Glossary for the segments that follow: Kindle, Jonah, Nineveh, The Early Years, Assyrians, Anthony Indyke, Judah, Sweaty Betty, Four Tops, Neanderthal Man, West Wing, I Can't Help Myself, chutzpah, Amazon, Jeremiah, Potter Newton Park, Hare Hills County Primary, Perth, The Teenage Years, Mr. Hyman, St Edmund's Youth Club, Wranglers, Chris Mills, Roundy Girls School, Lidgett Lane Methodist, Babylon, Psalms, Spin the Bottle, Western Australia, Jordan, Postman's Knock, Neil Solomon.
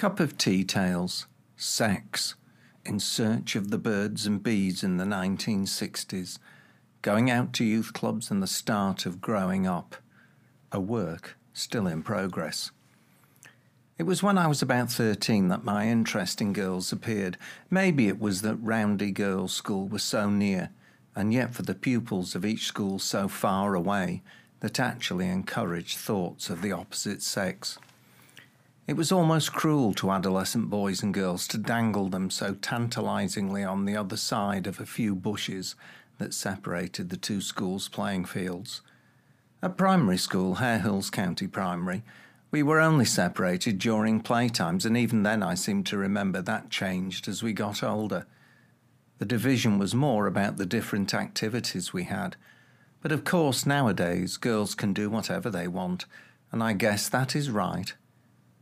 Cup of tea tales, sacks, in search of the birds and bees in the 1960s, going out to youth clubs and the start of growing up, a work still in progress. It was when I was about 13 that my interest in girls appeared. Maybe it was that Roundy Girls School was so near, and yet for the pupils of each school so far away, that actually encouraged thoughts of the opposite sex. It was almost cruel to adolescent boys and girls to dangle them so tantalisingly on the other side of a few bushes that separated the two schools' playing fields. At primary school, Hare Hills County Primary, we were only separated during playtimes, and even then I seem to remember that changed as we got older. The division was more about the different activities we had. But of course nowadays girls can do whatever they want, and I guess that is right.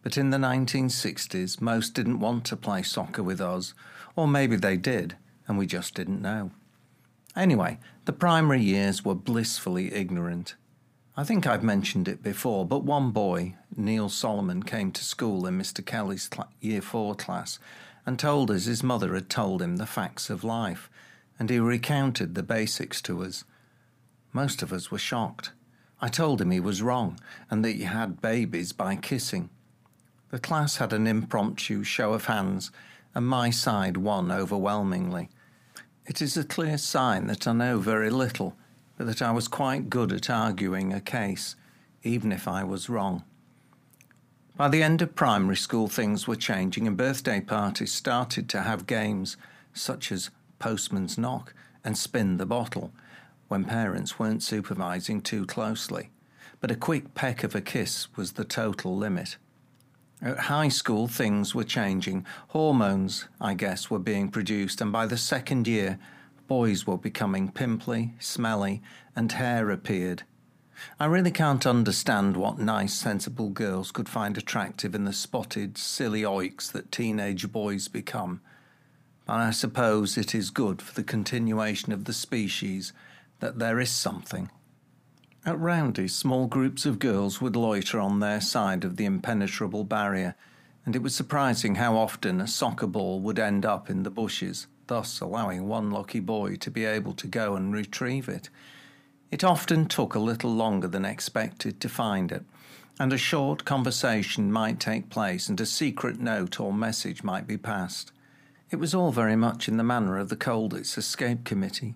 But in the 1960s most didn't want to play soccer with us, or maybe they did, and we just didn't know. Anyway, the primary years were blissfully ignorant. I think I've mentioned it before, but one boy, Neil Solomon, came to school in Mr. Kelly's Year 4 class and told us his mother had told him the facts of life, and he recounted the basics to us. Most of us were shocked. I told him he was wrong and that you had babies by kissing. The class had an impromptu show of hands, and my side won overwhelmingly. It is a clear sign that I know very little, but that I was quite good at arguing a case, even if I was wrong. By the end of primary school, things were changing, and birthday parties started to have games such as Postman's Knock and Spin the Bottle, when parents weren't supervising too closely, but a quick peck of a kiss was the total limit. At high school, things were changing. Hormones, I guess, were being produced, and by the second year, boys were becoming pimply, smelly, and hair appeared. I really can't understand what nice, sensible girls could find attractive in the spotted, silly oiks that teenage boys become. But I suppose it is good for the continuation of the species that there is something. At Roundy, small groups of girls would loiter on their side of the impenetrable barrier, and it was surprising how often a soccer ball would end up in the bushes, thus allowing one lucky boy to be able to go and retrieve it. It often took a little longer than expected to find it, and a short conversation might take place and a secret note or message might be passed. It was all very much in the manner of the Colditz Escape Committee.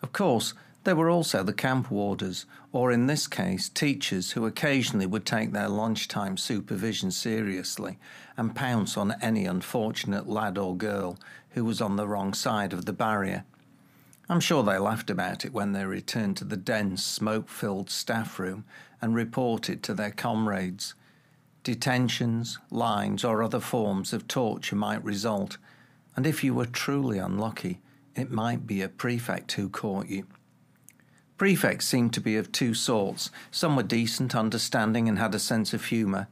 Of course, there were also the camp warders, or in this case, teachers who occasionally would take their lunchtime supervision seriously and pounce on any unfortunate lad or girl who was on the wrong side of the barrier. I'm sure they laughed about it when they returned to the dense, smoke-filled staff room and reported to their comrades. Detentions, lines, or other forms of torture might result, and if you were truly unlucky, it might be a prefect who caught you. Prefects seemed to be of two sorts. Some were decent, understanding, and had a sense of humour,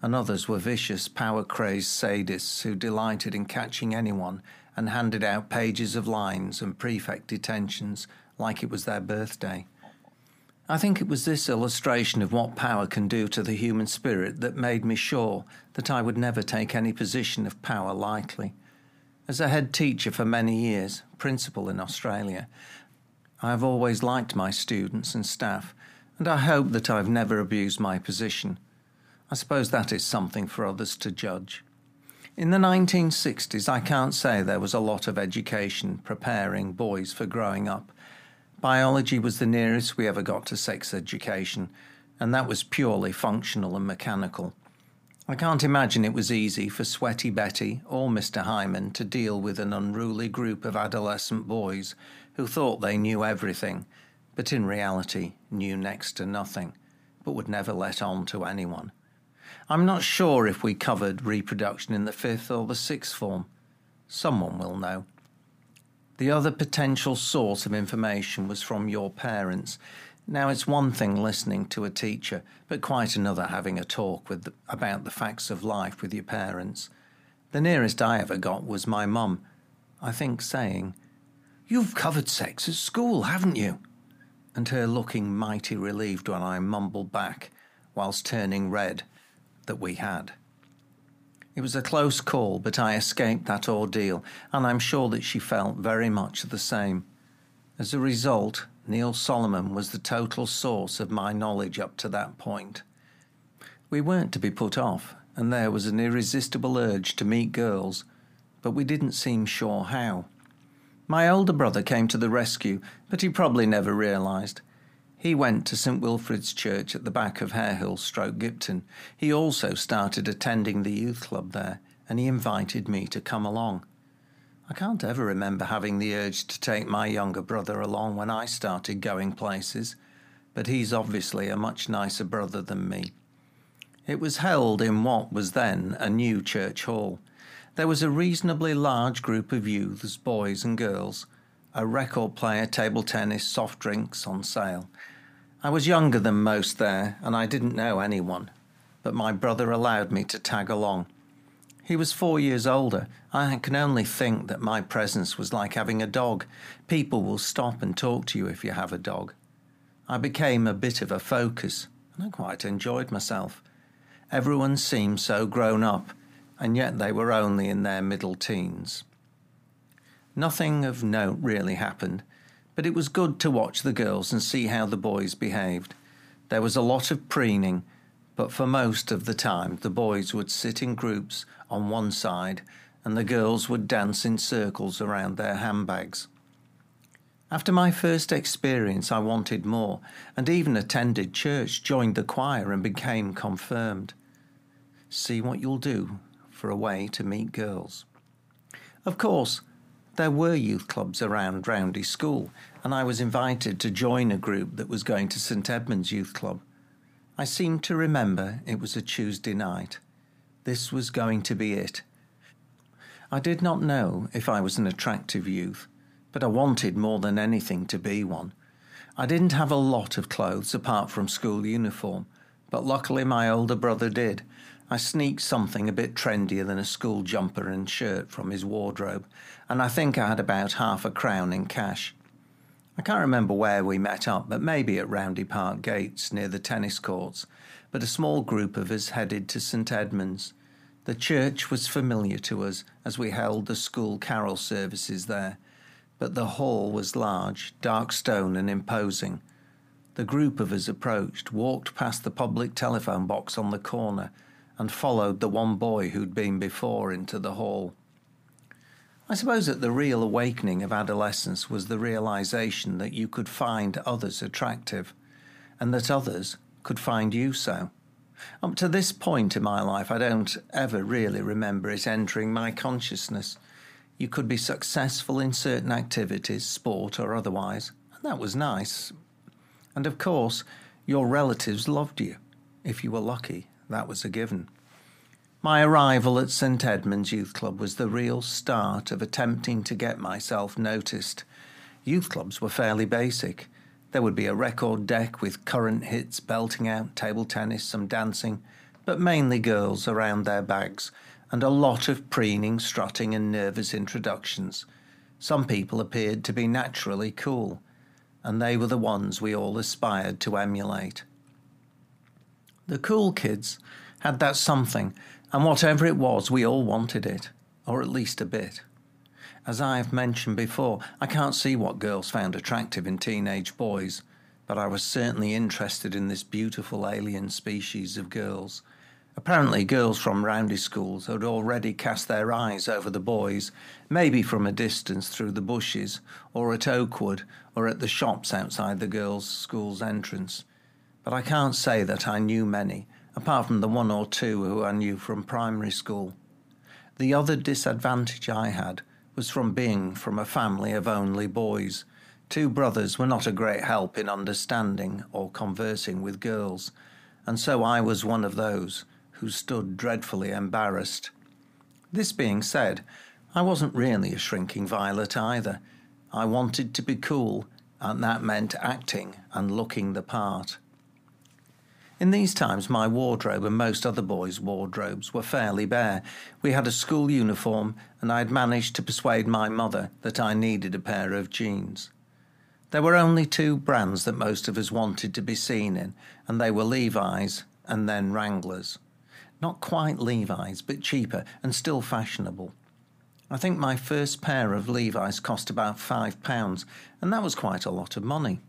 and others were vicious, power-crazed sadists who delighted in catching anyone and handed out pages of lines and prefect detentions like it was their birthday. I think it was this illustration of what power can do to the human spirit that made me sure that I would never take any position of power lightly. As a head teacher for many years, principal in Australia, I have always liked my students and staff, and I hope that I've never abused my position. I suppose that is something for others to judge. In the 1960s, I can't say there was a lot of education preparing boys for growing up. Biology was the nearest we ever got to sex education, and that was purely functional and mechanical. I can't imagine it was easy for Sweaty Betty or Mr. Hyman to deal with an unruly group of adolescent boys who thought they knew everything, but in reality knew next to nothing, but would never let on to anyone. I'm not sure if we covered reproduction in the 5th or the 6th form. Someone will know. The other potential source of information was from your parents. Now, it's one thing listening to a teacher, but quite another having a talk about the facts of life with your parents. The nearest I ever got was my mum, I think, saying, "You've covered sex at school, haven't you?" and her looking mighty relieved when I mumbled back, whilst turning red, that we had. It was a close call, but I escaped that ordeal, and I'm sure that she felt very much the same. As a result, Neil Solomon was the total source of my knowledge up to that point. We weren't to be put off, and there was an irresistible urge to meet girls, but we didn't seem sure how. My older brother came to the rescue, but he probably never realised. He went to St Wilfrid's Church at the back of Harehills / Gipton. He also started attending the youth club there, and he invited me to come along. I can't ever remember having the urge to take my younger brother along when I started going places, but he's obviously a much nicer brother than me. It was held in what was then a new church hall. There was a reasonably large group of youths, boys and girls, a record player, table tennis, soft drinks on sale. I was younger than most there, and I didn't know anyone, but my brother allowed me to tag along. He was 4 years older. I can only think that my presence was like having a dog. People will stop and talk to you if you have a dog. I became a bit of a focus, and I quite enjoyed myself. Everyone seemed so grown up, and yet they were only in their middle teens. Nothing of note really happened, but it was good to watch the girls and see how the boys behaved. There was a lot of preening, but for most of the time the boys would sit in groups on one side and the girls would dance in circles around their handbags. After my first experience I wanted more, and even attended church, joined the choir and became confirmed. See what you'll do for a way to meet girls. Of course, there were youth clubs around Roundy School, and I was invited to join a group that was going to St Edmund's Youth Club. I seem to remember it was a Tuesday night. This was going to be it. I did not know if I was an attractive youth, but I wanted more than anything to be one. I didn't have a lot of clothes apart from school uniform, but luckily my older brother did. I sneaked something a bit trendier than a school jumper and shirt from his wardrobe, and I think I had about £half a crown in cash. I can't remember where we met up, but maybe at Roundy Park Gates near the tennis courts, but a small group of us headed to St Edmund's. The church was familiar to us as we held the school carol services there, but the hall was large, dark stone and imposing. The group of us approached, walked past the public telephone box on the corner, and followed the one boy who'd been before into the hall. I suppose that the real awakening of adolescence was the realisation that you could find others attractive, and that others could find you so. Up to this point in my life, I don't ever really remember it entering my consciousness. You could be successful in certain activities, sport or otherwise, and that was nice. And of course, your relatives loved you, if you were lucky. That was a given. My arrival at St Edmund's Youth Club was the real start of attempting to get myself noticed. Youth clubs were fairly basic. There would be a record deck with current hits belting out, table tennis, some dancing, but mainly girls around their bags, and a lot of preening, strutting and nervous introductions. Some people appeared to be naturally cool, and they were the ones we all aspired to emulate. The cool kids had that something, and whatever it was, we all wanted it, or at least a bit. As I've mentioned before, I can't see what girls found attractive in teenage boys, but I was certainly interested in this beautiful alien species of girls. Apparently girls from Roundy schools had already cast their eyes over the boys, maybe from a distance through the bushes, or at Oakwood, or at the shops outside the girls' school's entrance. But I can't say that I knew many, apart from the one or two who I knew from primary school. The other disadvantage I had was from being from a family of only boys. Two brothers were not a great help in understanding or conversing with girls, and so I was one of those who stood dreadfully embarrassed. This being said, I wasn't really a shrinking violet either. I wanted to be cool, and that meant acting and looking the part. In these times, my wardrobe and most other boys' wardrobes were fairly bare. We had a school uniform, and I had managed to persuade my mother that I needed a pair of jeans. There were only two brands that most of us wanted to be seen in, and they were Levi's and then Wranglers. Not quite Levi's, but cheaper and still fashionable. I think my first pair of Levi's cost about £5, and that was quite a lot of money.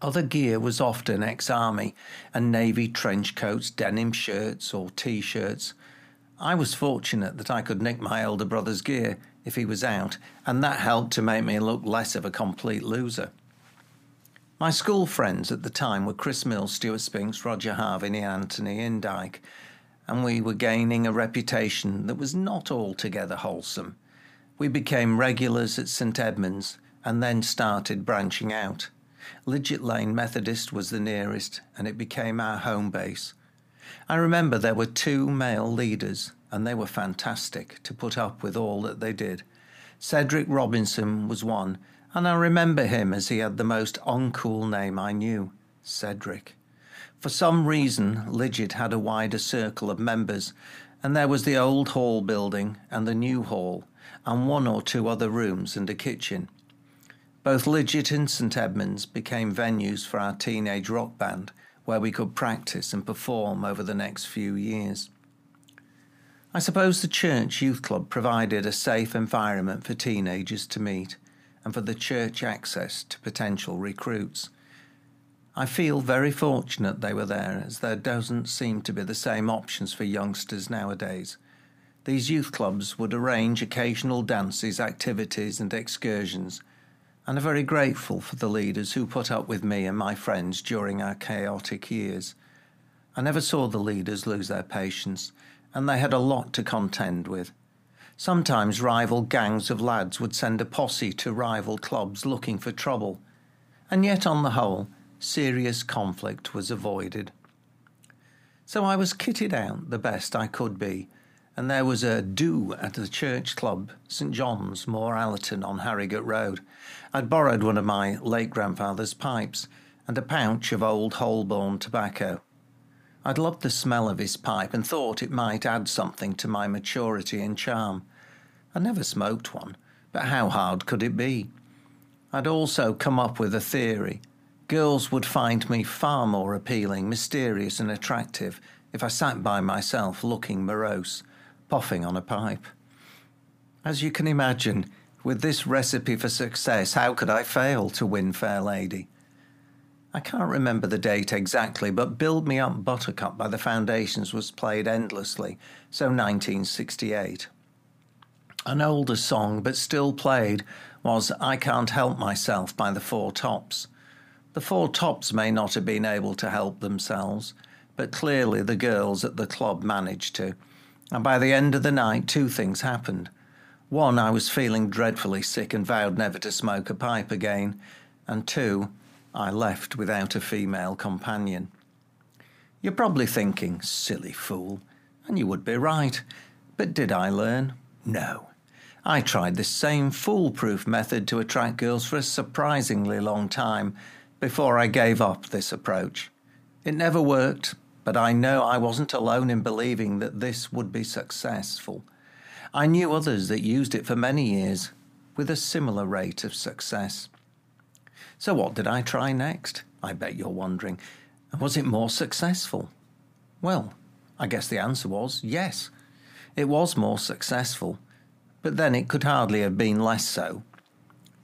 Other gear was often ex-army and navy trench coats, denim shirts or T-shirts. I was fortunate that I could nick my elder brother's gear if he was out, and that helped to make me look less of a complete loser. My school friends at the time were Chris Mills, Stuart Spinks, Roger Harvey and Anthony Indyke, and we were gaining a reputation that was not altogether wholesome. We became regulars at St Edmund's and then started branching out. Lidgett Lane Methodist was the nearest, and it became our home base. I remember there were two male leaders, and they were fantastic to put up with all that they did. Cedric Robinson was one, and I remember him as he had the most uncool name I knew, Cedric. For some reason, Lidgett had a wider circle of members, and there was the old hall building and the new hall, and one or two other rooms and a kitchen. Both Lidgett and St Edmunds became venues for our teenage rock band, where we could practice and perform over the next few years. I suppose the church youth club provided a safe environment for teenagers to meet and for the church access to potential recruits. I feel very fortunate they were there, as there doesn't seem to be the same options for youngsters nowadays. These youth clubs would arrange occasional dances, activities and excursions, and are very grateful for the leaders who put up with me and my friends during our chaotic years. I never saw the leaders lose their patience, and they had a lot to contend with. Sometimes rival gangs of lads would send a posse to rival clubs looking for trouble, and yet on the whole, serious conflict was avoided. So I was kitted out the best I could be, and there was a do at the church club, St John's, Moor Allerton on Harrogate Road. I'd borrowed one of my late grandfather's pipes and a pouch of old Holborn tobacco. I'd loved the smell of his pipe and thought it might add something to my maturity and charm. I never smoked one, but how hard could it be? I'd also come up with a theory. Girls would find me far more appealing, mysterious and attractive if I sat by myself looking morose, puffing on a pipe. As you can imagine, with this recipe for success, how could I fail to win fair lady? I can't remember the date exactly, but Build Me Up Buttercup by the Foundations was played endlessly, so 1968. An older song, but still played, was I Can't Help Myself by the Four Tops. The Four Tops may not have been able to help themselves, but clearly the girls at the club managed to. And by the end of the night, two things happened. One, I was feeling dreadfully sick and vowed never to smoke a pipe again. And two, I left without a female companion. You're probably thinking, silly fool, and you would be right. But did I learn? No. I tried this same foolproof method to attract girls for a surprisingly long time before I gave up this approach. It never worked, but I know I wasn't alone in believing that this would be successful. I knew others that used it for many years, with a similar rate of success. So what did I try next? I bet you're wondering. And was it more successful? Well, I guess the answer was yes. It was more successful, but then it could hardly have been less so.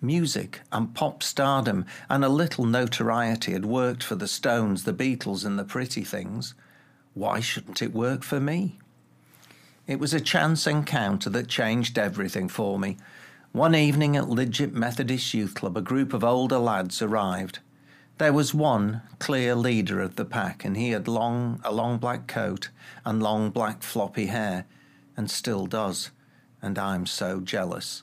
Music and pop stardom and a little notoriety had worked for the Stones, the Beatles and the Pretty Things. Why shouldn't it work for me? It was a chance encounter that changed everything for me. One evening at Lidgett Methodist Youth Club, a group of older lads arrived. There was one clear leader of the pack, and he had a long black coat and long black floppy hair, and still does, and I'm so jealous.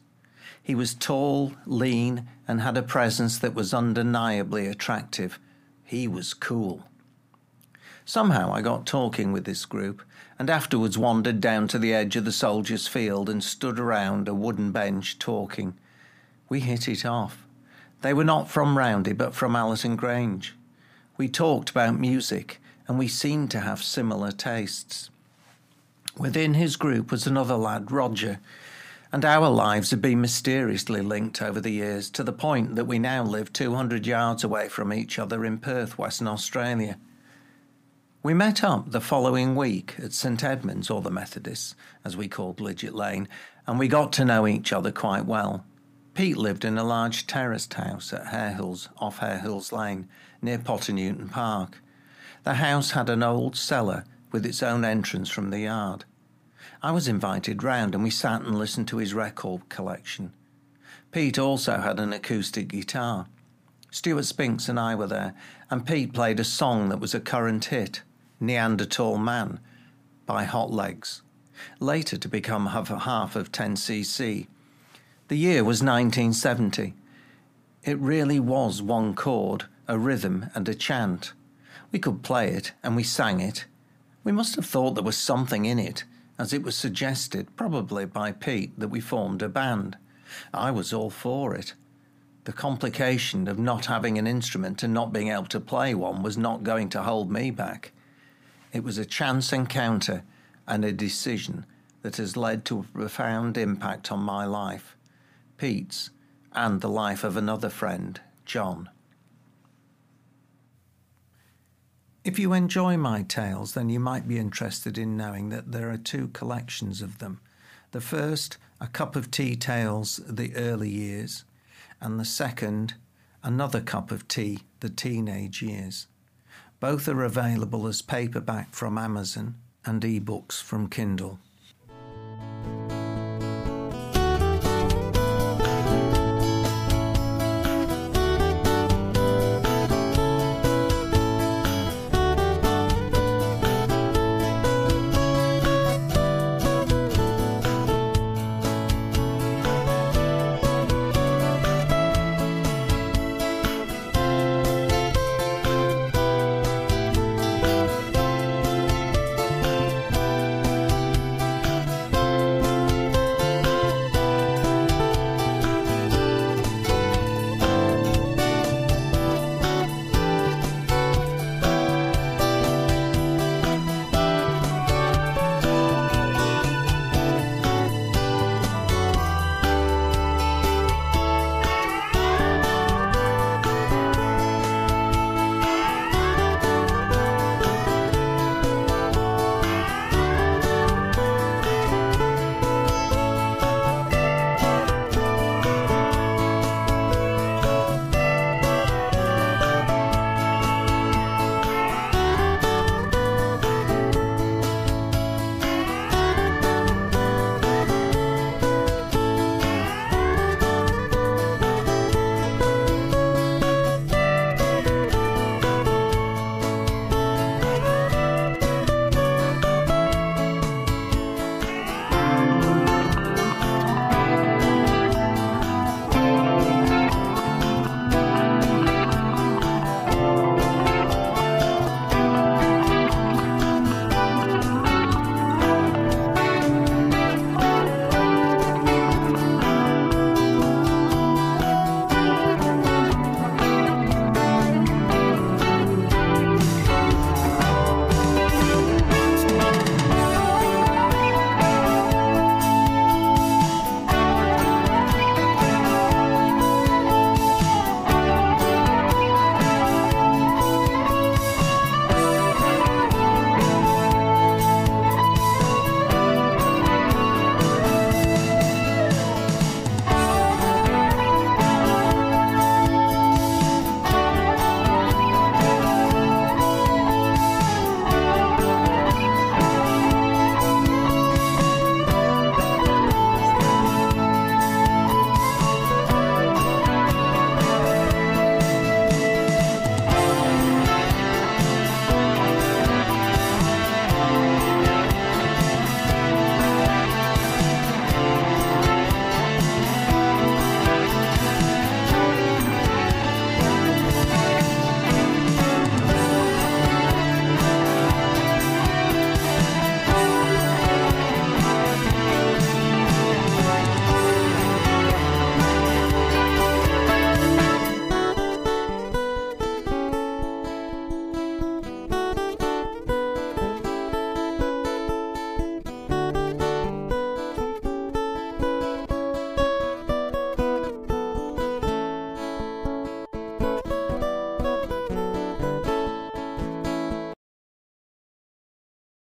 He was tall, lean, and had a presence that was undeniably attractive. He was cool. Somehow I got talking with this group, and afterwards wandered down to the edge of the soldiers' field and stood around a wooden bench talking. We hit it off. They were not from Roundy, but from Allerton Grange. We talked about music, and we seemed to have similar tastes. Within his group was another lad, Roger, and our lives had been mysteriously linked over the years, to the point that we now live 200 yards away from each other in Perth, Western Australia. We met up the following week at St Edmund's, or the Methodists, as we called Lidgett Lane, and we got to know each other quite well. Pete lived in a large terraced house at Harehills, off Harehills Lane, near Potter Newton Park. The house had an old cellar with its own entrance from the yard. I was invited round and we sat and listened to his record collection. Pete also had an acoustic guitar. Stuart Spinks and I were there, and Pete played a song that was a current hit, Neanderthal Man, by Hot Legs, later to become half of 10cc. The year was 1970. It really was one chord, a rhythm and a chant. We could play it and we sang it. We must have thought there was something in it, as it was suggested, probably by Pete, that we formed a band. I was all for it. The complication of not having an instrument and not being able to play one was not going to hold me back. It was a chance encounter and a decision that has led to a profound impact on my life, Pete's, and the life of another friend, John. If you enjoy my tales, then you might be interested in knowing that there are two collections of them. The first, A Cup of Tea Tales, The Early Years, and the second, Another Cup of Tea, The Teenage Years. Both are available as paperback from Amazon and ebooks from Kindle.